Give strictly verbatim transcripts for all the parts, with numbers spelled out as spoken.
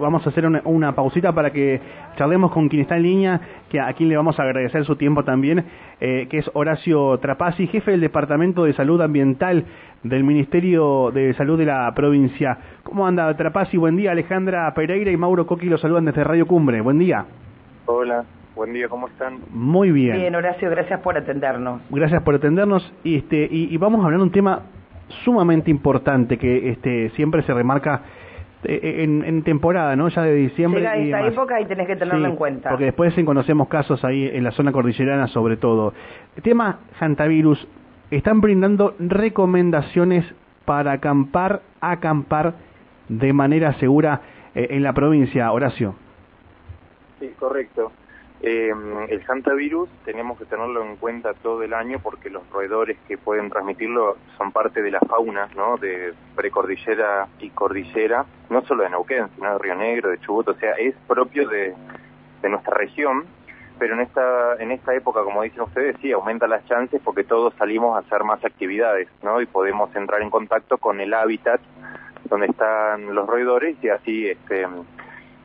vamos a hacer una, una pausita para que charlemos con quien está en línea, que a quien le vamos a agradecer su tiempo también, eh, que es Horacio Trapassi, jefe del Departamento de Salud Ambiental del Ministerio de Salud de la provincia. ¿Cómo anda, Trapassi? Buen día. Alejandra Pereira y Mauro Coqui los saludan desde Radio Cumbre. Buen día. Hola. Buen día, ¿cómo están? Muy bien. Bien, Horacio, gracias por atendernos. Gracias por atendernos. Y, este, y, y vamos a hablar de un tema sumamente importante que este, siempre se remarca en, en temporada, ¿no? Ya de diciembre. Llega y esta demás. Época y tenés que tenerlo sí, en cuenta. Porque después conocemos casos ahí en la zona cordillerana, sobre todo. El tema Hantavirus, están brindando recomendaciones para acampar, acampar de manera segura en la provincia, Horacio. Sí, correcto. Eh, el hantavirus tenemos que tenerlo en cuenta todo el año porque los roedores que pueden transmitirlo son parte de la fauna, ¿no? De precordillera y cordillera, no solo de Neuquén, sino de Río Negro, de Chubut, o sea, es propio de, de nuestra región, pero en esta en esta época, como dicen ustedes, sí, aumenta las chances porque todos salimos a hacer más actividades, ¿no? Y podemos entrar en contacto con el hábitat donde están los roedores y así... este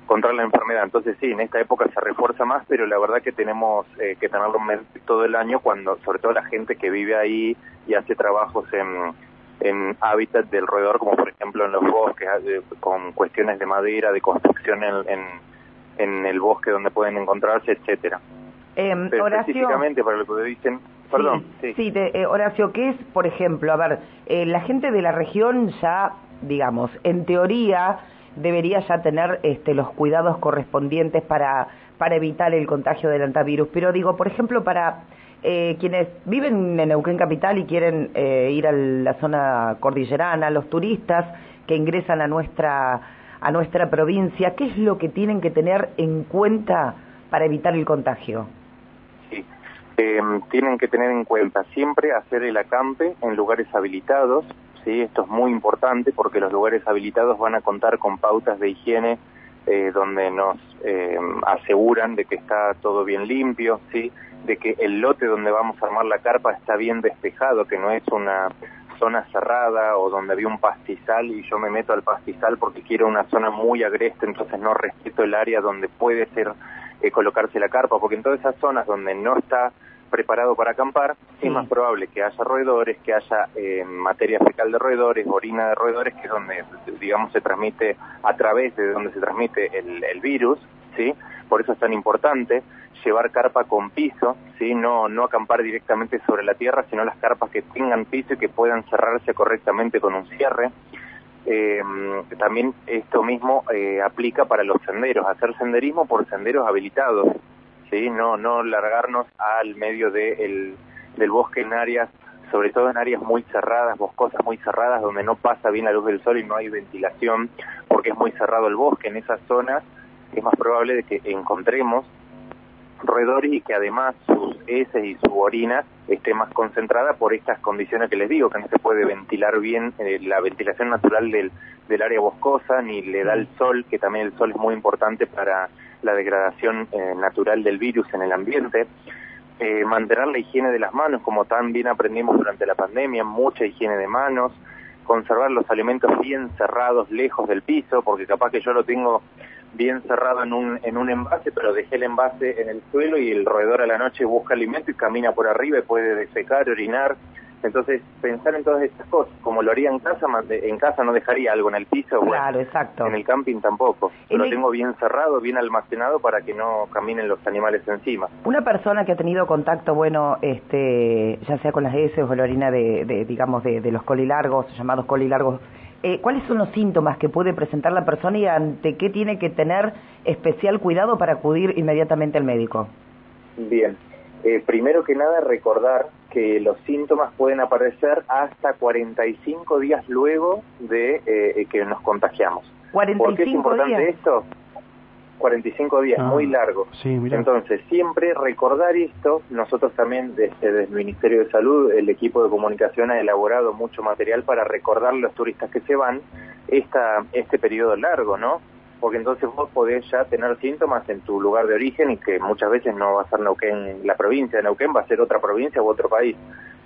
contra la enfermedad. Entonces sí, en esta época se refuerza más, pero la verdad que tenemos eh, que tenerlo todo el año, cuando sobre todo la gente que vive ahí y hace trabajos en, en hábitat del roedor, como por ejemplo en los bosques, eh, con cuestiones de madera, de construcción en, en, en el bosque donde pueden encontrarse, etcétera. Eh, pero Horacio, específicamente para lo que dicen, perdón. Sí, sí. sí te, eh, Horacio, ¿qué es, por ejemplo? A ver, eh, la gente de la región ya, digamos, en teoría... debería ya tener este, los cuidados correspondientes para, para evitar el contagio del hantavirus. Pero digo, por ejemplo, para eh, quienes viven en Neuquén Capital y quieren eh, ir a la zona cordillerana, los turistas que ingresan a nuestra, a nuestra provincia, ¿qué es lo que tienen que tener en cuenta para evitar el contagio? Sí, eh, tienen que tener en cuenta siempre hacer el acampe en lugares habilitados. Sí, esto es muy importante porque los lugares habilitados van a contar con pautas de higiene eh, donde nos eh, aseguran de que está todo bien limpio, sí, de que el lote donde vamos a armar la carpa está bien despejado, que no es una zona cerrada o donde había un pastizal y yo me meto al pastizal porque quiero una zona muy agreste, entonces no respeto el área donde puede ser eh, colocarse la carpa, porque en todas esas zonas donde no está preparado para acampar, sí. Es más probable que haya roedores, que haya eh, materia fecal de roedores, orina de roedores, que es donde, digamos, se transmite, a través de donde se transmite el, el virus, ¿sí? Por eso es tan importante llevar carpa con piso, ¿sí? No, no acampar directamente sobre la tierra, sino las carpas que tengan piso y que puedan cerrarse correctamente con un cierre. Eh, también esto mismo eh, aplica para los senderos, hacer senderismo por senderos habilitados, sí, no no largarnos al medio de el, del bosque en áreas, sobre todo en áreas muy cerradas, boscosas muy cerradas, donde no pasa bien la luz del sol y no hay ventilación, porque es muy cerrado el bosque. En esas zonas es más probable de que encontremos roedores y que además sus heces y su orina esté más concentrada por estas condiciones que les digo, que no se puede ventilar bien, eh, la ventilación natural del, del área boscosa, ni le da el sol, que también el sol es muy importante para la degradación eh, natural del virus en el ambiente. Eh, mantener la higiene de las manos, como tan bien aprendimos durante la pandemia, mucha higiene de manos, conservar los alimentos bien cerrados, lejos del piso, porque capaz que yo lo tengo bien cerrado en un en un envase, pero dejé el envase en el suelo y el roedor a la noche busca alimento y camina por arriba y puede defecar, orinar. Entonces, pensar en todas estas cosas, como lo haría en casa, en casa no dejaría algo en el piso, bueno, claro, exacto. En el camping tampoco. En lo el... tengo bien cerrado, bien almacenado para que no caminen los animales encima. Una persona que ha tenido contacto, bueno, este, ya sea con las heces o la orina de, de digamos, de, de los colilargos, llamados colilargos, eh, ¿cuáles son los síntomas que puede presentar la persona y ante qué tiene que tener especial cuidado para acudir inmediatamente al médico? Bien. Eh, primero que nada, recordar que los síntomas pueden aparecer hasta cuarenta y cinco días luego de eh, que nos contagiamos. ¿cuarenta y cinco ¿Por qué es importante días? Esto? cuarenta y cinco días, ah, muy largo. Sí, mirá. Entonces, siempre recordar esto. Nosotros también, desde el Ministerio de Salud, el equipo de comunicación ha elaborado mucho material para recordar a los turistas que se van esta, este periodo largo, ¿no? Porque entonces vos podés ya tener síntomas en tu lugar de origen y que muchas veces no va a ser Neuquén, la provincia de Neuquén, va a ser otra provincia u otro país.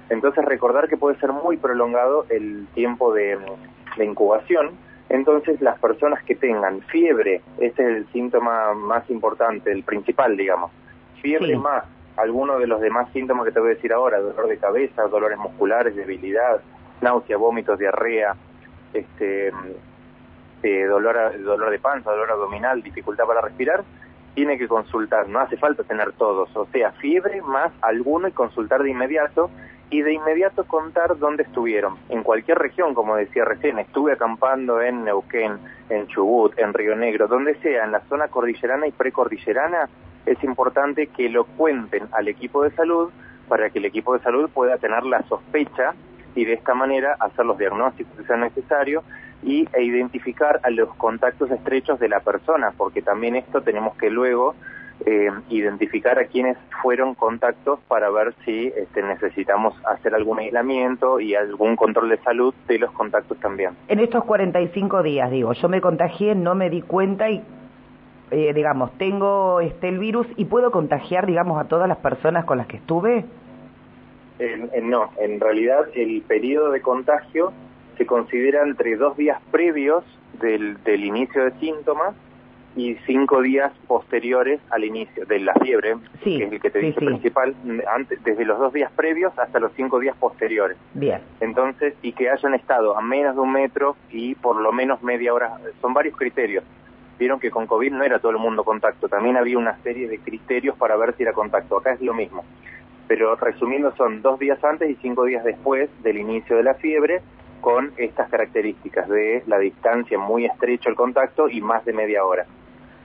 Entonces recordar que puede ser muy prolongado el tiempo de, de incubación Entonces, las personas que tengan fiebre, ese es el síntoma más importante, el principal, digamos. Fiebre, sí, más algunos de los demás síntomas que te voy a decir ahora, dolor de cabeza, dolores musculares, debilidad, náusea, vómitos, diarrea, este eh, dolor, dolor de panza, dolor abdominal, dificultad para respirar, tiene que consultar, no hace falta tener todos, o sea, fiebre más alguno y consultar de inmediato, y de inmediato contar dónde estuvieron, en cualquier región, como decía recién, estuve acampando en Neuquén, en Chubut, en Río Negro, donde sea, en la zona cordillerana y precordillerana, es importante que lo cuenten al equipo de salud, para que el equipo de salud pueda tener la sospecha, y de esta manera hacer los diagnósticos que sean necesarios, y e identificar a los contactos estrechos de la persona, porque también esto tenemos que luego eh, identificar a quienes fueron contactos para ver si este, necesitamos hacer algún aislamiento y algún control de salud de los contactos también. En estos cuarenta y cinco días, digo, yo me contagié, no me di cuenta y, eh, digamos, tengo este el virus y puedo contagiar, digamos, a todas las personas con las que estuve. Eh, eh, no, en realidad el periodo de contagio se considera entre dos días previos del, del inicio de síntomas y cinco días posteriores al inicio de la fiebre, sí, que es el que te sí, dije sí. principal, antes, desde los dos días previos hasta los cinco días posteriores. Bien. Entonces, y que hayan estado a menos de un metro y por lo menos media hora, son varios criterios. Vieron que con COVID no era todo el mundo contacto, también había una serie de criterios para ver si era contacto, acá es lo mismo. Pero resumiendo, son dos días antes y cinco días después del inicio de la fiebre, con estas características de la distancia muy estrecho el contacto y más de media hora.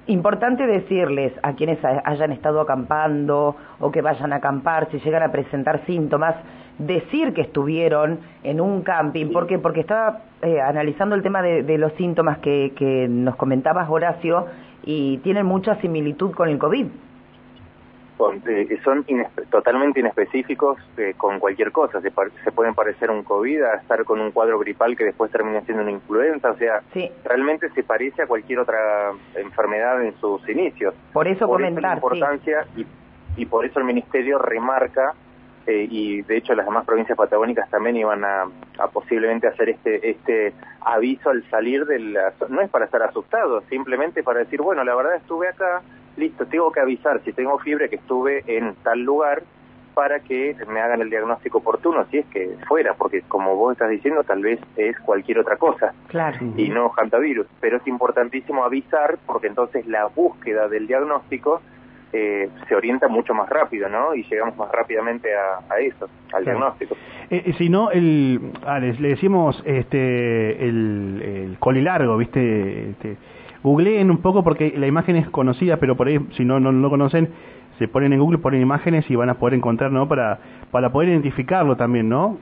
Importante decirles a quienes hayan estado acampando o que vayan a acampar, si llegan a presentar síntomas, decir que estuvieron en un camping. ¿Por qué? Porque estaba eh, analizando el tema de, de los síntomas que, que nos comentabas, Horacio, y tienen mucha similitud con el COVID. Son, eh, son inespe- totalmente inespecíficos eh, con cualquier cosa. Se, par- se pueden parecer un COVID a estar con un cuadro gripal que después termina siendo una influenza. O sea, sí, realmente se parece a cualquier otra enfermedad en sus inicios. Por eso por comentar, eso la importancia, sí. y, y por eso el Ministerio remarca, eh, y de hecho las demás provincias patagónicas también iban a, a posiblemente hacer este, este aviso al salir de la... No es para estar asustados, simplemente para decir, bueno, la verdad estuve acá, listo, tengo que avisar si tengo fiebre que estuve en tal lugar para que me hagan el diagnóstico oportuno, si es que fuera, porque como vos estás diciendo, tal vez es cualquier otra cosa, claro, y no hantavirus. Pero es importantísimo avisar, porque entonces la búsqueda del diagnóstico eh, se orienta mucho más rápido, ¿no? Y llegamos más rápidamente a, a eso, al claro. diagnóstico. Eh, si no, el, ah, le, le decimos este, el, el colilargo, ¿viste? Este, googleen un poco porque la imagen es conocida, pero por ahí, si no, no lo conocen, se ponen en Google, ponen imágenes y van a poder encontrar, ¿no? Para, para poder identificarlo también, ¿no?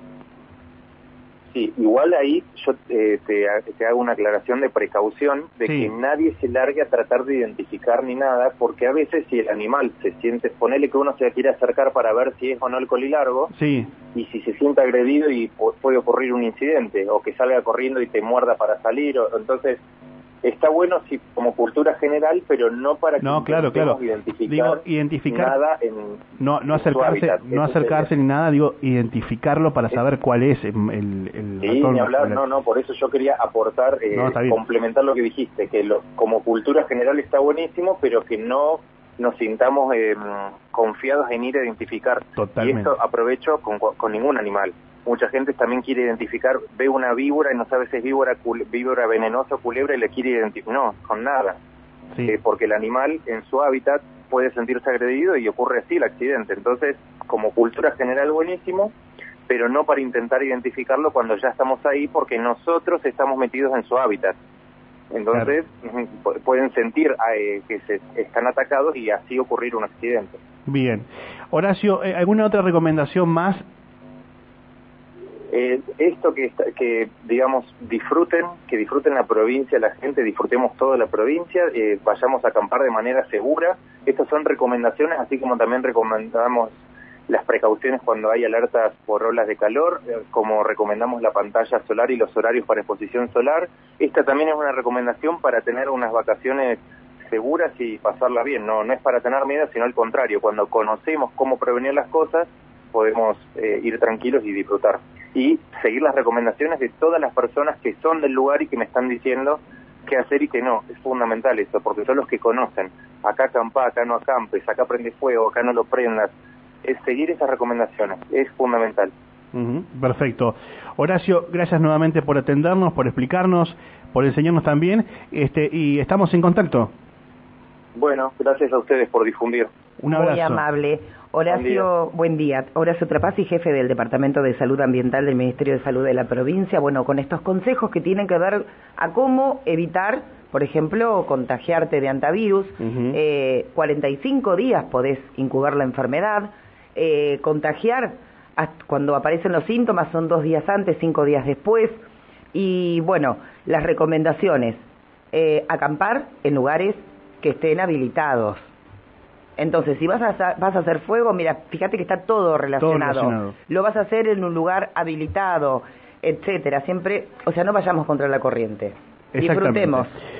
Sí, igual ahí yo eh, te, te hago una aclaración de precaución, de sí. que nadie se largue a tratar de identificar ni nada, porque a veces si el animal se siente, ponele que uno se quiere acercar para ver si es o no el colilargo, sí. y si se siente agredido y puede ocurrir un incidente, o que salga corriendo y te muerda para salir, o, entonces... Está bueno sí, como cultura general, pero no para que no, claro, claro. identificar, digo, identificar nada en no no acercarse, no acercarse ni nada, digo identificarlo para saber cuál es el el sí, ni hablar, no, no, por eso yo quería aportar eh, no, complementar lo que dijiste, que lo, como cultura general está buenísimo, pero que no nos sintamos eh, confiados en ir a identificar. Totalmente. Y esto aprovecho con, con ningún animal. Mucha gente también quiere identificar, ve una víbora y no sabe si es víbora, cul- víbora venenosa o culebra y le quiere identificar. No, con nada. Sí. Eh, porque el animal en su hábitat puede sentirse agredido y ocurre así el accidente. Entonces, como cultura general, buenísimo, pero no para intentar identificarlo cuando ya estamos ahí, porque nosotros estamos metidos en su hábitat. Entonces, claro. p- pueden sentir eh, que se están atacados y así ocurrir un accidente. Bien. Horacio, ¿eh, alguna otra recomendación más? Eh, esto que, está, que, digamos, disfruten, que disfruten la provincia, la gente, disfrutemos toda la provincia, eh, vayamos a acampar de manera segura. Estas son recomendaciones, así como también recomendamos las precauciones cuando hay alertas por olas de calor, eh, como recomendamos la pantalla solar y los horarios para exposición solar. Esta también es una recomendación para tener unas vacaciones seguras y pasarla bien. No, no es para tener miedo, sino al contrario. Cuando conocemos cómo prevenir las cosas, podemos eh, ir tranquilos y disfrutar. y seguir las recomendaciones de todas las personas que son del lugar y que me están diciendo qué hacer y qué no. Es fundamental eso, porque son los que conocen. Acá acampá, acá no acampes, acá prende fuego, acá no lo prendas. Es seguir esas recomendaciones, es fundamental. Uh-huh, perfecto. Horacio, gracias nuevamente por atendernos, por explicarnos, por enseñarnos también, este, y estamos en contacto. Bueno, gracias a ustedes por difundir. Un abrazo. Muy amable. Horacio, buen día. Buen día. Horacio Trapassi, jefe del Departamento de Salud Ambiental del Ministerio de Salud de la provincia. Bueno, con estos consejos que tienen que ver a cómo evitar, por ejemplo, contagiarte de hantavirus. Uh-huh. eh, cuarenta y cinco días podés incubar la enfermedad. Eh, contagiar cuando aparecen los síntomas son dos días antes, cinco días después. Y bueno, las recomendaciones. Eh, acampar en lugares que estén habilitados. Entonces, si vas a, vas a hacer fuego, mira, fíjate que está todo relacionado. todo relacionado. Lo vas a hacer en un lugar habilitado, etcétera. Siempre, o sea, no vayamos contra la corriente. Disfrutemos.